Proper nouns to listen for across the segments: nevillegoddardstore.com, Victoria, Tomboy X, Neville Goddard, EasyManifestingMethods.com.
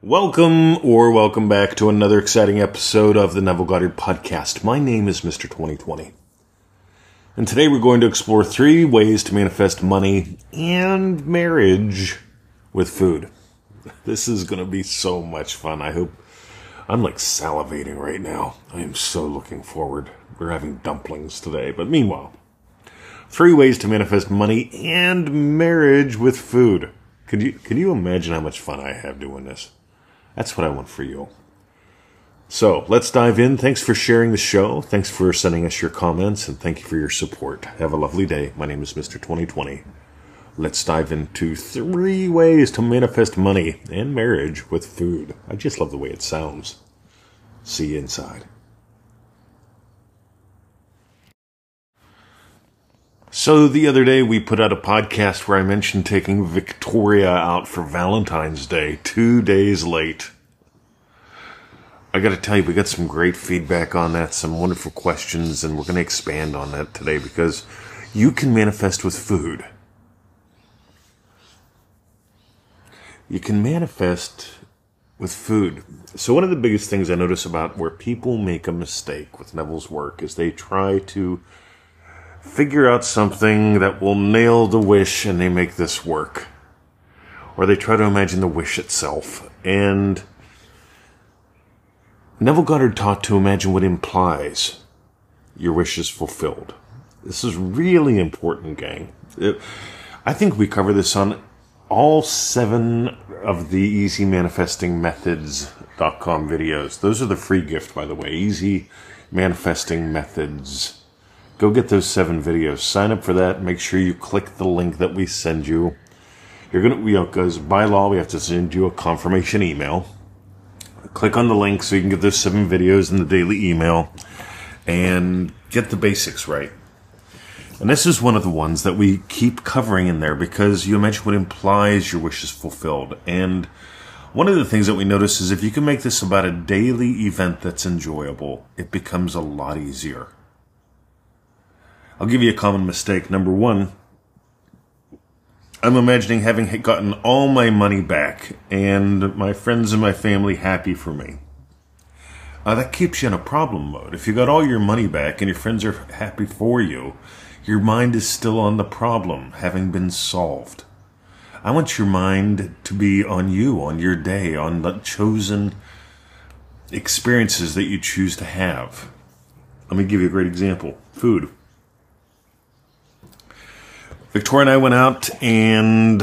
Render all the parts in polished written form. Welcome or welcome back to another exciting episode of the Neville Goddard podcast. My name is Mr. 2020. And today we're going to explore 3 ways to manifest money and marriage with food. This is going to be so much fun. I hope. I'm like salivating right now. I am so looking forward. We're having dumplings today. But meanwhile, 3 ways to manifest money and marriage with food. Can you imagine how much fun I have doing this? That's what I want for you. So let's dive in. Thanks for sharing the show. Thanks for sending us your comments. And thank you for your support. Have a lovely day. My name is Mr. 2020. Let's dive into 3 ways to manifest money and marriage with food. I just love the way it sounds. See you inside. So the other day we put out a podcast where I mentioned taking Victoria out for Valentine's Day 2 days late. I got to tell you, we got some great feedback on that, some wonderful questions, and we're going to expand on that today because you can manifest with food. You can manifest with food. So one of the biggest things I notice about where people make a mistake with Neville's work is they try to figure out something that will nail the wish and they make this work. Or they try to imagine the wish itself. And Neville Goddard taught to imagine what implies your wish is fulfilled. This is really important, gang. I think we cover this on all 7 of the EasyManifestingMethods.com videos. Those are the free gift, by the way. Easy Manifesting Methods. Go get those 7 videos. Sign up for that. Make sure you click the link that we send you. You're gonna, because by law, we have to send you a confirmation email. Click on the link so you can get those 7 videos in the daily email and get the basics right. And this is one of the ones that we keep covering in there because you imagine what implies your wish is fulfilled. And one of the things that we notice is if you can make this about a daily event that's enjoyable, it becomes a lot easier. I'll give you a common mistake. Number 1, I'm imagining having gotten all my money back and my friends and my family happy for me. That keeps you in a problem mode. If you got all your money back and your friends are happy for you, your mind is still on the problem having been solved. I want your mind to be on you, on your day, on the chosen experiences that you choose to have. Let me give you a great example. Food. Victoria and I went out and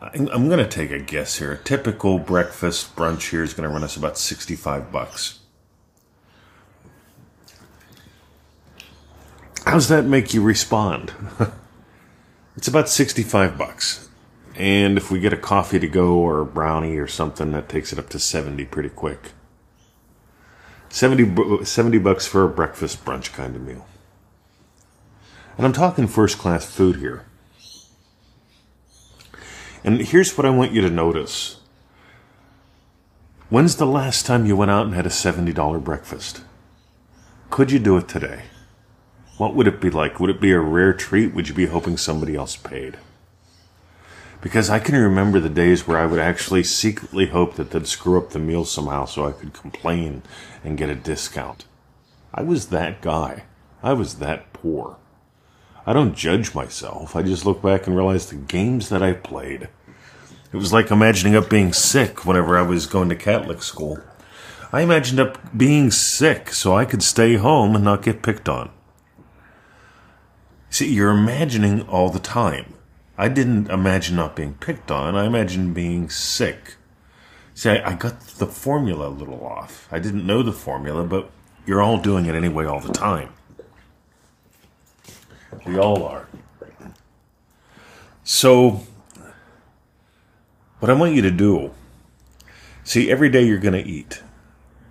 I'm going to take a guess here. A typical breakfast brunch here is going to run us about $65. How's that make you respond? It's about $65. And if we get a coffee to go or a brownie or something, that takes it up to 70 pretty quick. $70 for a breakfast brunch kind of meal. And I'm talking first class food here. And here's what I want you to notice. When's the last time you went out and had a $70 breakfast? Could you do it today? What would it be like? Would it be a rare treat? Would you be hoping somebody else paid? Because I can remember the days where I would actually secretly hope that they'd screw up the meal somehow so I could complain and get a discount. I was that guy. I was that poor. I don't judge myself. I just look back and realize the games that I played. It was like imagining up being sick whenever I was going to Catholic school. I imagined up being sick so I could stay home and not get picked on. See, you're imagining all the time. I didn't imagine not being picked on. I imagined being sick. See, I got the formula a little off. I didn't know the formula, but you're all doing it anyway all the time. We all are. So, what I want you to do, see, every day you're going to eat.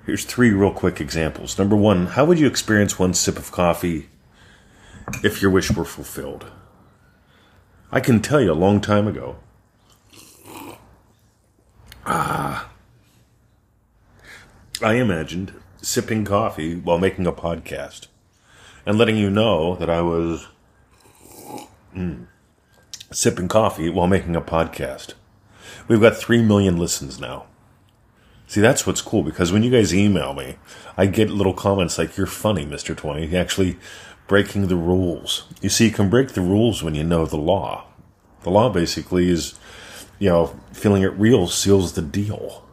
Here's 3 real quick examples. Number 1, how would you experience 1 sip of coffee if your wish were fulfilled? I can tell you a long time ago. I imagined sipping coffee while making a podcast and letting you know that I was sipping coffee while making a podcast. We've got 3 million listens now. See, that's what's cool, because when you guys email me, I get little comments like, "You're funny, Mr. 20. You're actually breaking the rules." You see, you can break the rules when you know the law. The law basically is, feeling it real seals the deal.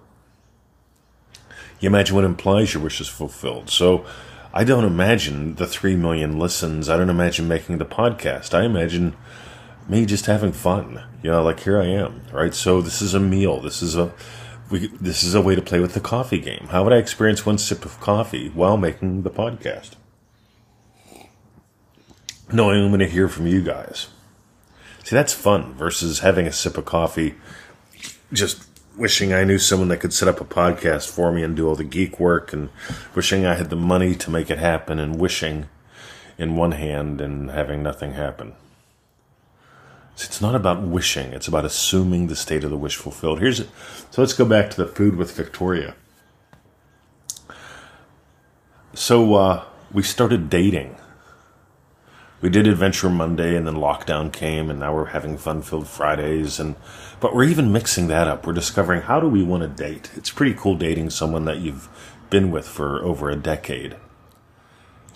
You imagine what implies your wish is fulfilled. So I don't imagine the 3 million listens. I don't imagine making the podcast. I imagine me just having fun. Here I am, right? So this is a meal. This is a way to play with the coffee game. How would I experience one sip of coffee while making the podcast? Knowing I'm going to hear from you guys. See, that's fun versus having a sip of coffee, just wishing I knew someone that could set up a podcast for me and do all the geek work, and wishing I had the money to make it happen, and wishing in one hand and having nothing happen. So it's not about wishing. It's about assuming the state of the wish fulfilled. So let's go back to the food with Victoria. So we started dating. We did Adventure Monday, and then lockdown came, and now we're having Fun-Filled Fridays. But we're even mixing that up. We're discovering, how do we want to date? It's pretty cool dating someone that you've been with for over a decade.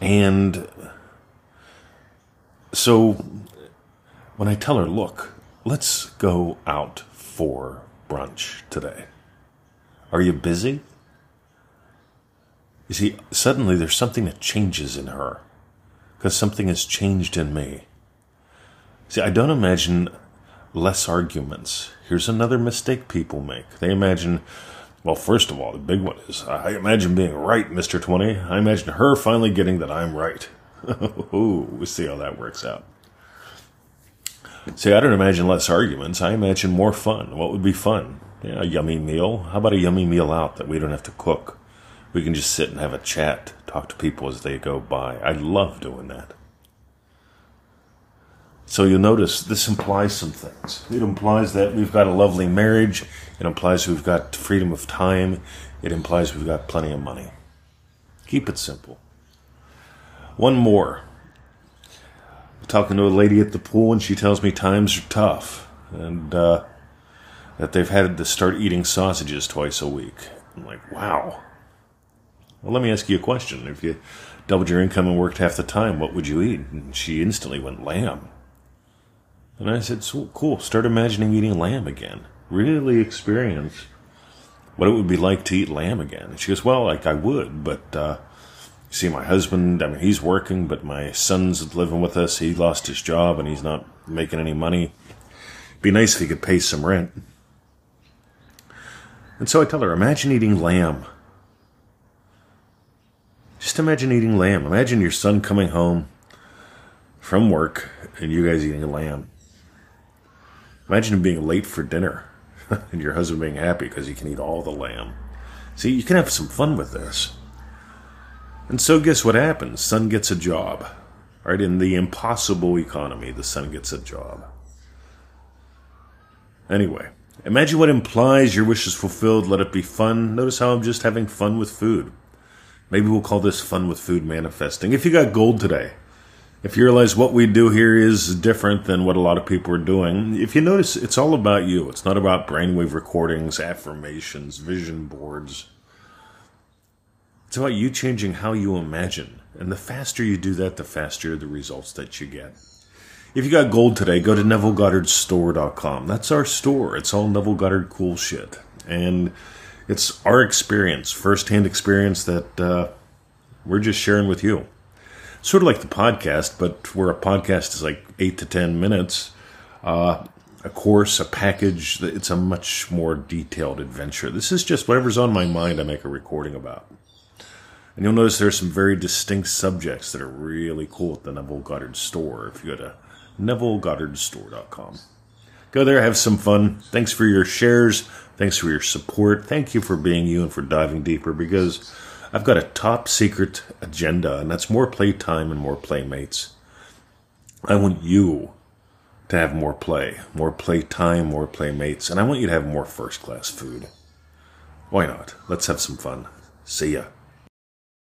And so when I tell her, look, let's go out for brunch today. Are you busy? You see, suddenly there's something that changes in her, because something has changed in me. See, I don't imagine less arguments. Here's another mistake people make. They imagine, well, first of all, the big one is, I imagine being right, Mr. 20. I imagine her finally getting that I'm right. We'll see how that works out. See, I don't imagine less arguments. I imagine more fun. What would be fun? A yummy meal. How about a yummy meal out that we don't have to cook? We can just sit and have a chat, talk to people as they go by. I love doing that. So you'll notice this implies some things. It implies that we've got a lovely marriage. It implies we've got freedom of time. It implies we've got plenty of money. Keep it simple. One more. Talking to a lady at the pool, and she tells me times are tough, and that they've had to start eating sausages twice a week. I'm like, wow. Well, let me ask you a question. If you doubled your income and worked half the time, what would you eat? And she instantly went, lamb. And I said, so cool, start imagining eating lamb again. Really experience what it would be like to eat lamb again. And she goes, well, I would, but see, my husband, he's working, but my son's living with us. He lost his job, and he's not making any money. It'd be nice if he could pay some rent. And so I tell her, imagine eating lamb. Just imagine eating lamb. Imagine your son coming home from work, and you guys eating lamb. Imagine him being late for dinner, and your husband being happy because he can eat all the lamb. See, you can have some fun with this. And so guess what happens? Son gets a job, right? In the impossible economy, the son gets a job. Anyway, imagine what implies your wish is fulfilled. Let it be fun. Notice how I'm just having fun with food. Maybe we'll call this fun with food manifesting. If you got gold today, if you realize what we do here is different than what a lot of people are doing, if you notice, it's all about you. It's not about brainwave recordings, affirmations, vision boards. It's about you changing how you imagine. And the faster you do that, the faster the results that you get. If you got gold today, go to nevillegoddardstore.com. That's our store. It's all Neville Goddard cool shit. And it's our experience, firsthand experience that we're just sharing with you. Sort of like the podcast, but where a podcast is like 8 to 10 minutes, a course, a package, it's a much more detailed adventure. This is just whatever's on my mind I make a recording about. And you'll notice there are some very distinct subjects that are really cool at the Neville Goddard store. If you go to nevillegoddardstore.com. Go there, have some fun. Thanks for your shares. Thanks for your support. Thank you for being you and for diving deeper, because I've got a top secret agenda, and that's more playtime and more playmates. I want you to have more play, more playtime, more playmates, and I want you to have more first-class food. Why not? Let's have some fun. See ya.